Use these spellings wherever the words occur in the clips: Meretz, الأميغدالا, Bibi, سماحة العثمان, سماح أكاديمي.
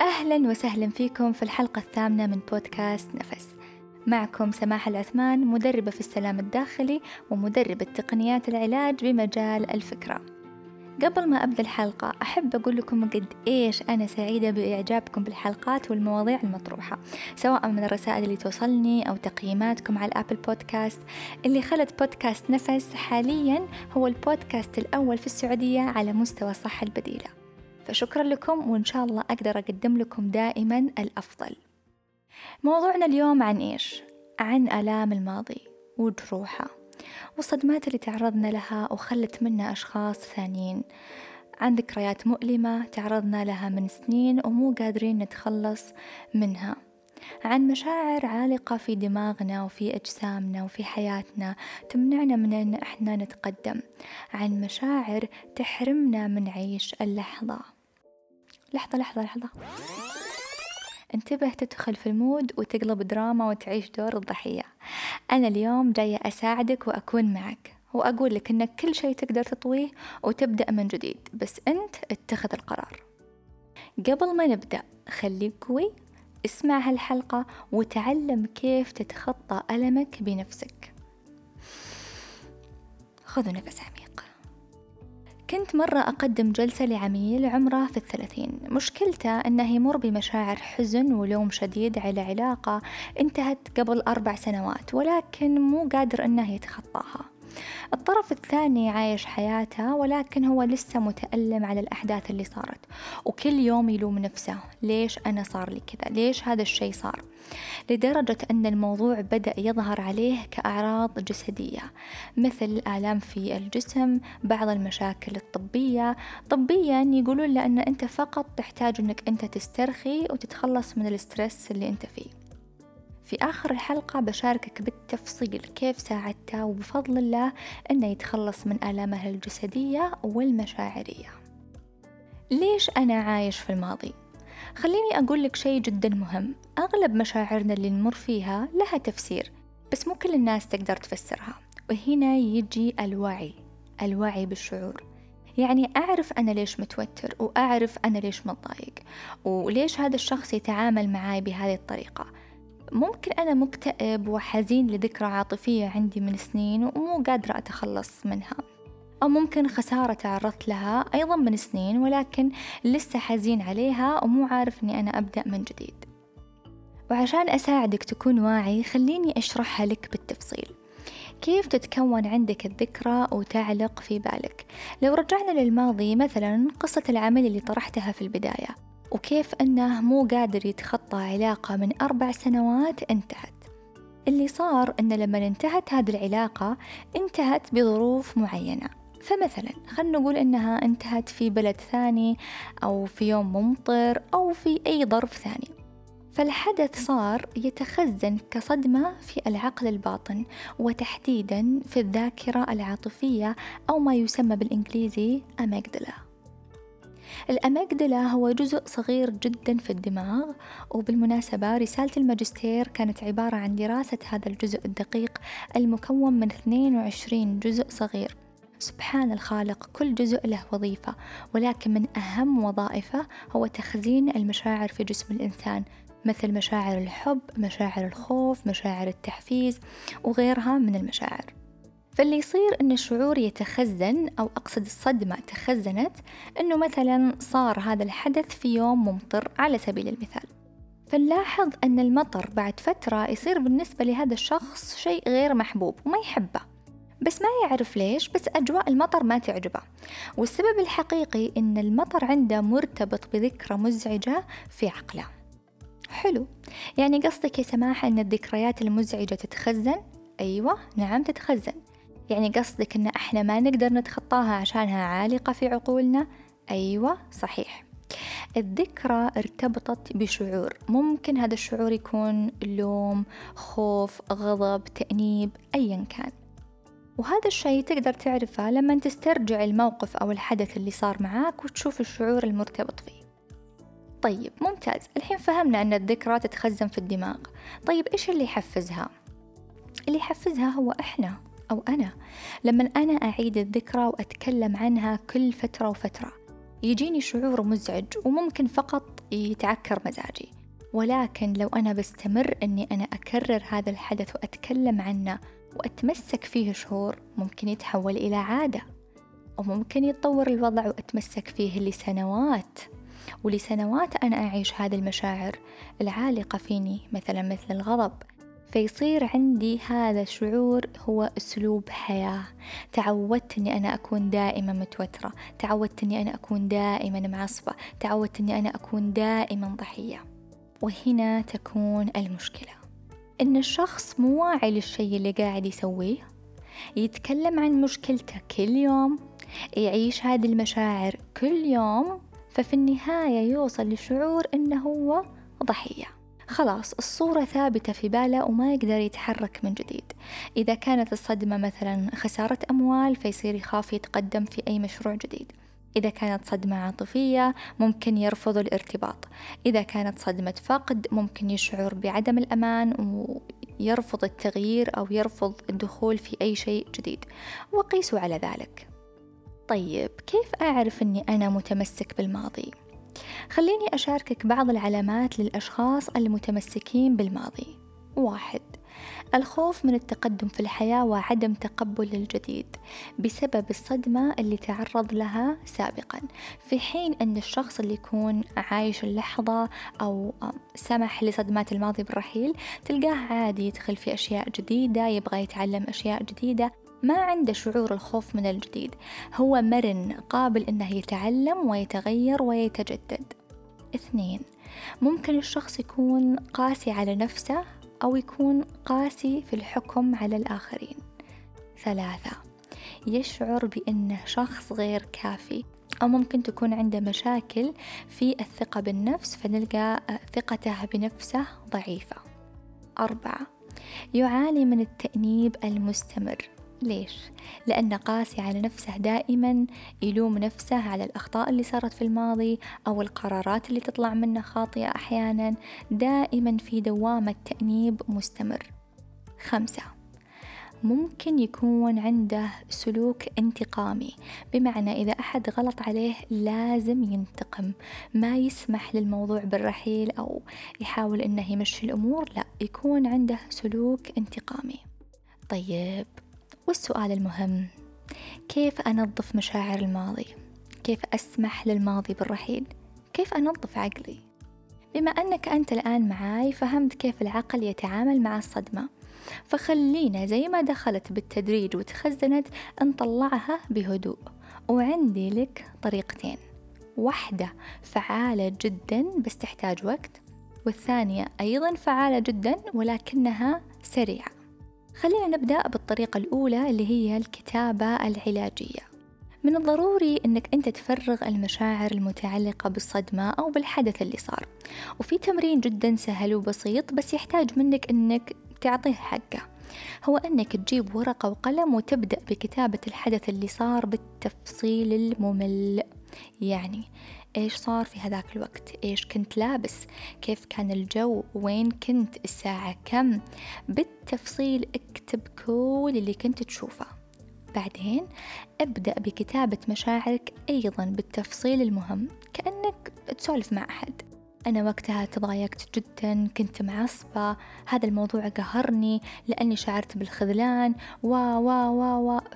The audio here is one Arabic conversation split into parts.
أهلا وسهلا فيكم في الحلقة الثامنة من بودكاست نفس. معكم سماحة العثمان، مدربة في السلام الداخلي ومدربة تقنيات العلاج بمجال الفكرة. قبل ما أبدأ الحلقة أحب أقول لكم قد إيش أنا سعيدة بإعجابكم بالحلقات والمواضيع المطروحة، سواء من الرسائل اللي توصلني أو تقييماتكم على الأبل بودكاست اللي خلت بودكاست نفس حاليا هو البودكاست الأول في السعودية على مستوى الصحة البديلة. فشكرا لكم، وإن شاء الله أقدر أقدم لكم دائما الأفضل. موضوعنا اليوم عن إيش؟ عن آلام الماضي وجروحه والصدمات اللي تعرضنا لها وخلت منا أشخاص ثانيين، عن ذكريات مؤلمة تعرضنا لها من سنين ومو قادرين نتخلص منها، عن مشاعر عالقة في دماغنا وفي أجسامنا وفي حياتنا تمنعنا من أن احنا نتقدم، عن مشاعر تحرمنا من عيش اللحظة. لحظة انتبه، تدخل في المود وتقلب دراما وتعيش دور الضحية. أنا اليوم جاية أساعدك وأكون معك وأقول لك أنك كل شيء تقدر تطويه وتبدأ من جديد، بس أنت اتخذ القرار. قبل ما نبدأ خليك قوي، اسمع هالحلقة وتعلم كيف تتخطى ألمك بنفسك. خذوا نفس عميق. كنت مرة أقدم جلسة لعميل عمره في 30، مشكلته أنه يمر بمشاعر حزن ولوم شديد على علاقة انتهت قبل 4 سنوات، ولكن مو قادر أنه يتخطاها. الطرف الثاني عايش حياته، ولكن هو لسه متألم على الأحداث اللي صارت، وكل يوم يلوم نفسه، ليش أنا صار لي كذا، ليش هذا الشيء صار، لدرجة أن الموضوع بدأ يظهر عليه كأعراض جسدية مثل آلام في الجسم، بعض المشاكل الطبية. طبيا يقولون لأن أنت فقط تحتاج أنك أنت تسترخي وتتخلص من الاسترس اللي أنت فيه. في آخر الحلقة بشاركك بالتفصيل كيف ساعدته وبفضل الله أنه يتخلص من آلامه الجسدية والمشاعرية. ليش أنا عايش في الماضي؟ خليني أقول لك شيء جدا مهم، أغلب مشاعرنا اللي نمر فيها لها تفسير، بس مو كل الناس تقدر تفسرها، وهنا يجي الوعي بالشعور. يعني أعرف أنا ليش متوتر، وأعرف أنا ليش متضايق، وليش هذا الشخص يتعامل معاي بهذه الطريقة. ممكن أنا مكتئب وحزين لذكرى عاطفية عندي من سنين ومو قادرة أتخلص منها، أو ممكن خسارة تعرضت لها أيضا من سنين ولكن لسه حزين عليها ومو عارف أني أنا أبدأ من جديد. وعشان أساعدك تكون واعي خليني أشرحها لك بالتفصيل. كيف تتكون عندك الذكرى وتعلق في بالك؟ لو رجعنا للماضي مثلا، قصة العمل اللي طرحتها في البداية وكيف أنه مو قادر يتخطى علاقة من 4 سنوات انتهت. اللي صار أنه لما انتهت هذه العلاقة انتهت بظروف معينة، فمثلا خلنا نقول أنها انتهت في بلد ثاني أو في يوم ممطر أو في أي ظرف ثاني، فالحدث صار يتخزن كصدمة في العقل الباطن، وتحديدا في الذاكرة العاطفية أو ما يسمى بالإنجليزي أميغدالا. الأميغدالا هو جزء صغير جدا في الدماغ، وبالمناسبة رسالة الماجستير كانت عبارة عن دراسة هذا الجزء الدقيق المكون من 22 جزء صغير. سبحان الخالق، كل جزء له وظيفة، ولكن من أهم وظائفه هو تخزين المشاعر في جسم الإنسان، مثل مشاعر الحب، مشاعر الخوف، مشاعر التحفيز وغيرها من المشاعر. فاللي يصير أن الشعور يتخزن، أو أقصد الصدمة تخزنت، أنه مثلا صار هذا الحدث في يوم ممطر على سبيل المثال، فنلاحظ أن المطر بعد فترة يصير بالنسبة لهذا الشخص شيء غير محبوب وما يحبه، بس ما يعرف ليش، بس أجواء المطر ما تعجبه. والسبب الحقيقي أن المطر عنده مرتبط بذكرى مزعجة في عقله. حلو، يعني قصدك يا سماحة أن الذكريات المزعجة تتخزن؟ أيوة نعم تتخزن. يعني قصدك أن إحنا ما نقدر نتخطاها عشانها عالقة في عقولنا؟ أيوة صحيح. الذكرى ارتبطت بشعور، ممكن هذا الشعور يكون لوم، خوف، غضب، تأنيب، أيا كان. وهذا الشيء تقدر تعرفه لما تسترجع الموقف أو الحدث اللي صار معاك وتشوف الشعور المرتبط فيه. طيب ممتاز، الحين فهمنا أن الذكرى تتخزن في الدماغ. طيب إيش اللي يحفزها؟ اللي يحفزها هو إحنا أو أنا، لما أنا أعيد الذكرى وأتكلم عنها كل فترة وفترة، يجيني شعور مزعج وممكن فقط يتعكر مزاجي. ولكن لو أنا بستمر أني أنا أكرر هذا الحدث وأتكلم عنه وأتمسك فيه شهور، ممكن يتحول إلى عادة، وممكن يتطور الوضع وأتمسك فيه لسنوات ولسنوات. أنا أعيش هذه المشاعر العالقة فيني مثل الغضب، فيصير عندي هذا الشعور هو أسلوب حياة. تعودت أني أنا أكون دائما متوترة، تعودت أني أنا أكون دائما معصبة، تعودت أني أنا أكون دائما ضحية. وهنا تكون المشكلة، أن الشخص مو واعي للشيء اللي قاعد يسويه، يتكلم عن مشكلته كل يوم، يعيش هذه المشاعر كل يوم، ففي النهاية يوصل لشعور أنه هو ضحية. خلاص الصورة ثابتة في باله وما يقدر يتحرك من جديد. إذا كانت الصدمة مثلا خسارة أموال، فيصير يخاف يتقدم في أي مشروع جديد. إذا كانت صدمة عاطفية ممكن يرفض الارتباط. إذا كانت صدمة فقد ممكن يشعر بعدم الأمان ويرفض التغيير أو يرفض الدخول في أي شيء جديد، وقيسوا على ذلك. طيب كيف أعرف أني أنا متمسك بالماضي؟ خليني أشاركك بعض العلامات للأشخاص المتمسكين بالماضي. 1. الخوف من التقدم في الحياة وعدم تقبل الجديد بسبب الصدمة اللي تعرض لها سابقا، في حين أن الشخص اللي يكون عايش اللحظة أو سمح لصدمات الماضي بالرحيل تلقاه عادي، يدخل في أشياء جديدة، يبغى يتعلم أشياء جديدة، ما عنده شعور الخوف من الجديد، هو مرن قابل أنه يتعلم ويتغير ويتجدد. 2. ممكن الشخص يكون قاسي على نفسه أو يكون قاسي في الحكم على الآخرين. 3. يشعر بأنه شخص غير كافي، أو ممكن تكون عنده مشاكل في الثقة بالنفس، فنلقى ثقته بنفسه ضعيفة. 4. يعاني من التأنيب المستمر. ليش؟ لأنه قاسي على نفسه، دائما يلوم نفسه على الأخطاء اللي صارت في الماضي أو القرارات اللي تطلع منه خاطئة أحيانا، دائما في دوامة تأنيب مستمر. 5. ممكن يكون عنده سلوك انتقامي، بمعنى إذا أحد غلط عليه لازم ينتقم، ما يسمح للموضوع بالرحيل أو يحاول أنه يمشي الأمور، لا، يكون عنده سلوك انتقامي. طيب والسؤال المهم، كيف أنظف مشاعر الماضي؟ كيف أسمح للماضي بالرحيل؟ كيف أنظف عقلي؟ بما أنك أنت الآن معاي فهمت كيف العقل يتعامل مع الصدمة، فخلينا زي ما دخلت بالتدريج وتخزنت نطلعها بهدوء. وعندي لك طريقتين، واحدة فعالة جدا بس تحتاج وقت، والثانية أيضا فعالة جدا ولكنها سريعة. خلينا نبدأ بالطريقة الأولى اللي هي الكتابة العلاجية. من الضروري أنك أنت تفرغ المشاعر المتعلقة بالصدمة أو بالحدث اللي صار، وفي تمرين جدا سهل وبسيط بس يحتاج منك أنك تعطيه حقه، هو أنك تجيب ورقة وقلم وتبدأ بكتابة الحدث اللي صار بالتفصيل الممل. يعني إيش صار في هذاك الوقت، إيش كنت لابس، كيف كان الجو، وين كنت، الساعة كم، بالتفصيل اكتب كل اللي كنت تشوفه. بعدين ابدأ بكتابة مشاعرك أيضا بالتفصيل المهم، كأنك تسولف مع أحد. أنا وقتها تضايقت جدا، كنت معصبة، هذا الموضوع قهرني لأني شعرت بالخذلان،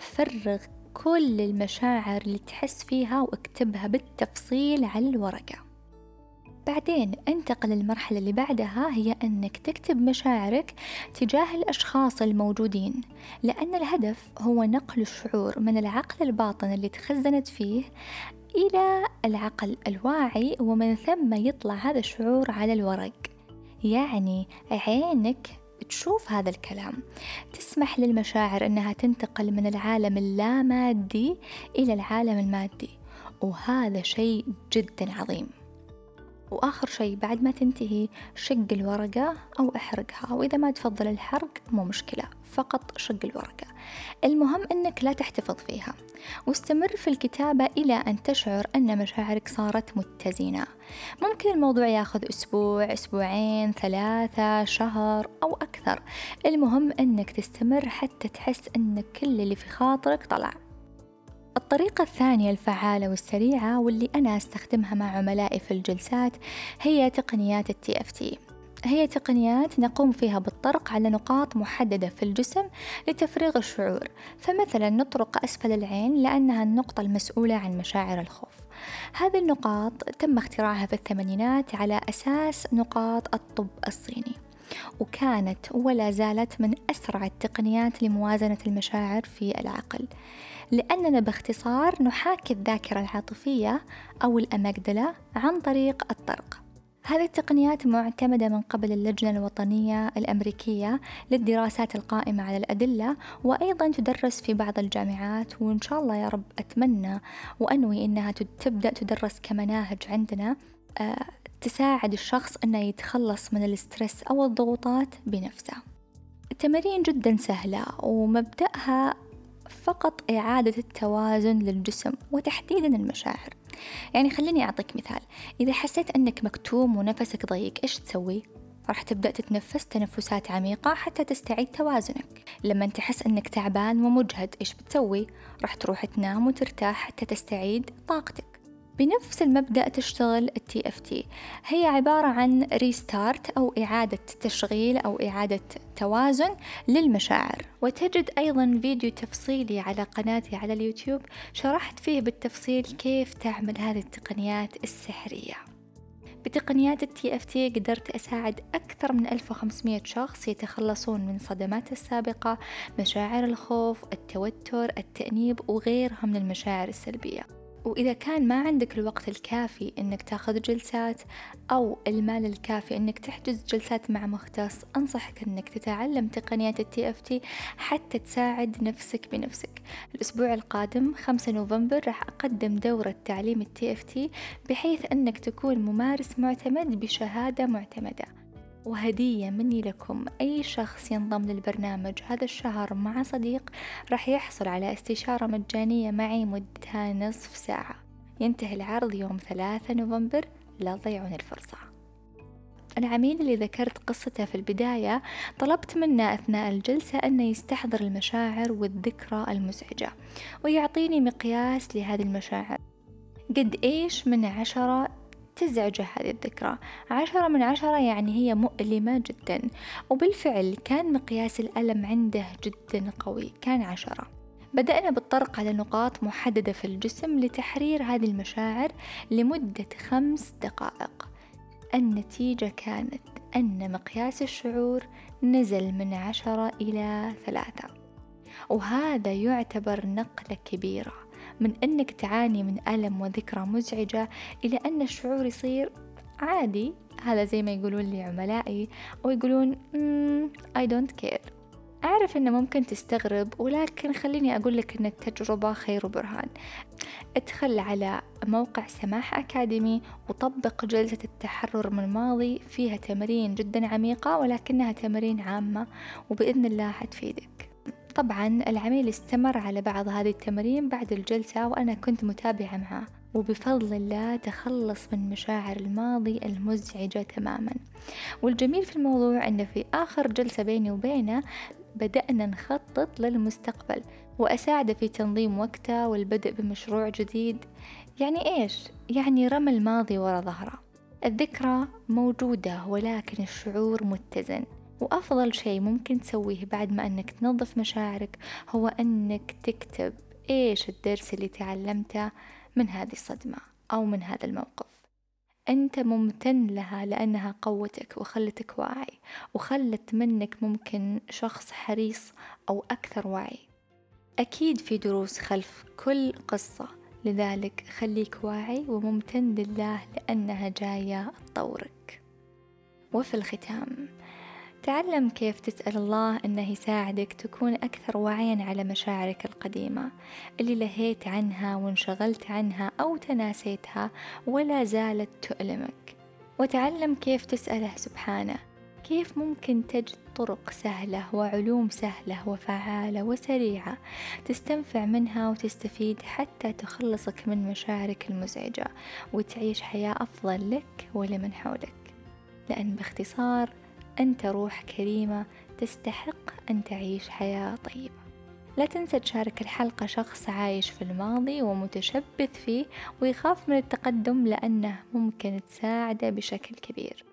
فرغ كل المشاعر اللي تحس فيها واكتبها بالتفصيل على الورقة. بعدين انتقل للمرحلة اللي بعدها، هي أنك تكتب مشاعرك تجاه الأشخاص الموجودين، لأن الهدف هو نقل الشعور من العقل الباطن اللي تخزنت فيه إلى العقل الواعي، ومن ثم يطلع هذا الشعور على الورق. يعني عينك تشوف هذا الكلام، تسمح للمشاعر أنها تنتقل من العالم اللامادي إلى العالم المادي، وهذا شيء جدا عظيم. وآخر شيء بعد ما تنتهي، شق الورقة أو احرقها، وإذا ما تفضل الحرق مو مشكلة، فقط شق الورقة، المهم أنك لا تحتفظ فيها، واستمر في الكتابة إلى أن تشعر أن مشاعرك صارت متزنة. ممكن الموضوع ياخذ أسبوع، أسبوعين، 3، شهر أو أكثر، المهم أنك تستمر حتى تحس أن كل اللي في خاطرك طلع. الطريقة الثانية الفعالة والسريعة واللي أنا استخدمها مع عملائي في الجلسات هي تقنيات ال TFT. هي تقنيات نقوم فيها بالطرق على نقاط محددة في الجسم لتفريغ الشعور، فمثلا نطرق أسفل العين لأنها النقطة المسؤولة عن مشاعر الخوف. هذه النقاط تم اختراعها في الثمانينات على أساس نقاط الطب الصيني، وكانت ولا زالت من أسرع التقنيات لموازنة المشاعر في العقل، لأننا باختصار نحاكي الذاكرة العاطفية أو الأميغدالا عن طريق الطرق. هذه التقنيات معتمدة من قبل اللجنة الوطنية الأمريكية للدراسات القائمة على الأدلة، وأيضا تدرس في بعض الجامعات، وإن شاء الله يا رب أتمنى وأنوي إنها تبدأ تدرس كمناهج عندنا تساعد الشخص إنه يتخلص من الاسترس أو الضغوطات بنفسه. تمارين جدا سهلة ومبدأها فقط إعادة التوازن للجسم وتحديدا المشاعر. يعني خليني أعطيك مثال، إذا حسيت أنك مكتوم ونفسك ضيق إيش تسوي؟ راح تبدأ تتنفس تنفسات عميقة حتى تستعيد توازنك. لما تحس أنك تعبان ومجهد إيش بتسوي؟ راح تروح تنام وترتاح حتى تستعيد طاقتك. بنفس المبدأ تشتغل ال TFT. هي عبارة عن ريستارت أو إعادة تشغيل أو إعادة توازن للمشاعر. وتجد أيضا فيديو تفصيلي على قناتي على اليوتيوب شرحت فيه بالتفصيل كيف تعمل هذه التقنيات السحرية. بتقنيات ال TFT قدرت أساعد أكثر من 1500 شخص يتخلصون من صدمات السابقة، مشاعر الخوف، التوتر، التأنيب وغيرها من المشاعر السلبية. وإذا كان ما عندك الوقت الكافي إنك تاخذ جلسات أو المال الكافي إنك تحجز جلسات مع مختص، أنصحك إنك تتعلم تقنيات ال TFT حتى تساعد نفسك بنفسك. الأسبوع القادم 5 نوفمبر راح أقدم دورة تعليم ال TFT بحيث إنك تكون ممارس معتمد بشهادة معتمدة، وهدية مني لكم. أي شخص ينضم للبرنامج هذا الشهر مع صديق راح يحصل على استشارة مجانية معي مدتها نصف ساعة. ينتهي العرض يوم 3 نوفمبر، لا تضيعون الفرصة. العميل اللي ذكرت قصته في البداية طلبت منه أثناء الجلسة أنه يستحضر المشاعر والذكرى المزعجة ويعطيني مقياس لهذه المشاعر. قد إيش من 10 تزعجه هذه الذكرى؟ 10 من 10 يعني هي مؤلمة جدا. وبالفعل كان مقياس الألم عنده جدا قوي، كان 10. بدأنا بالطرق على نقاط محددة في الجسم لتحرير هذه المشاعر لمدة 5 دقائق. النتيجة كانت أن مقياس الشعور نزل من 10 إلى 3، وهذا يعتبر نقلة كبيرة من أنك تعاني من ألم وذكرى مزعجة إلى أن الشعور يصير عادي. هذا زي ما يقولون لي عملائي ويقولون I don't care. أعرف أنه ممكن تستغرب، ولكن خليني أقول لك أن التجربة خير برهان. ادخل على موقع سماح أكاديمي وطبق جلسة التحرر من الماضي، فيها تمارين جدا عميقة ولكنها تمارين عامة وبإذن الله حتفيدك. طبعا العميل استمر على بعض هذه التمارين بعد الجلسة وأنا كنت متابعة معه، وبفضل الله تخلص من مشاعر الماضي المزعجة تماما. والجميل في الموضوع أن في آخر جلسة بيني وبينه بدأنا نخطط للمستقبل وأساعده في تنظيم وقته والبدء بمشروع جديد. يعني إيش؟ يعني رمى الماضي ورا ظهره. الذكرى موجودة ولكن الشعور متزن، وأفضل شيء ممكن تسويه بعد ما أنك تنظف مشاعرك هو أنك تكتب إيش الدرس اللي تعلمته من هذه الصدمة أو من هذا الموقف. أنت ممتن لها لأنها قوتك وخلتك واعي، وخلت منك ممكن شخص حريص أو أكثر وعي. أكيد في دروس خلف كل قصة، لذلك خليك واعي وممتن لله لأنها جاية تطورك. وفي الختام، تعلم كيف تسأل الله أنه يساعدك تكون أكثر وعياً على مشاعرك القديمة اللي لهيت عنها وانشغلت عنها أو تناسيتها ولا زالت تؤلمك. وتعلم كيف تسأله سبحانه كيف ممكن تجد طرق سهلة وعلوم سهلة وفعالة وسريعة تستنفع منها وتستفيد حتى تخلصك من مشاعرك المزعجة وتعيش حياة أفضل لك ولمن حولك، لأن باختصار أنت روح كريمة تستحق أن تعيش حياة طيبة. لا تنسى تشارك الحلقة شخص عايش في الماضي ومتشبث فيه ويخاف من التقدم، لأنه ممكن تساعده بشكل كبير.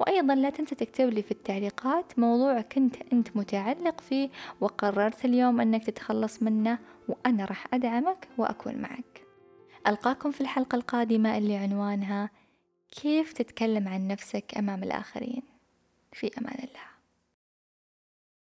وأيضا لا تنسى تكتب لي في التعليقات موضوع كنت أنت متعلق فيه وقررت اليوم أنك تتخلص منه، وأنا راح أدعمك وأكون معك. ألقاكم في الحلقة القادمة اللي عنوانها كيف تتكلم عن نفسك أمام الآخرين. في أمان الله.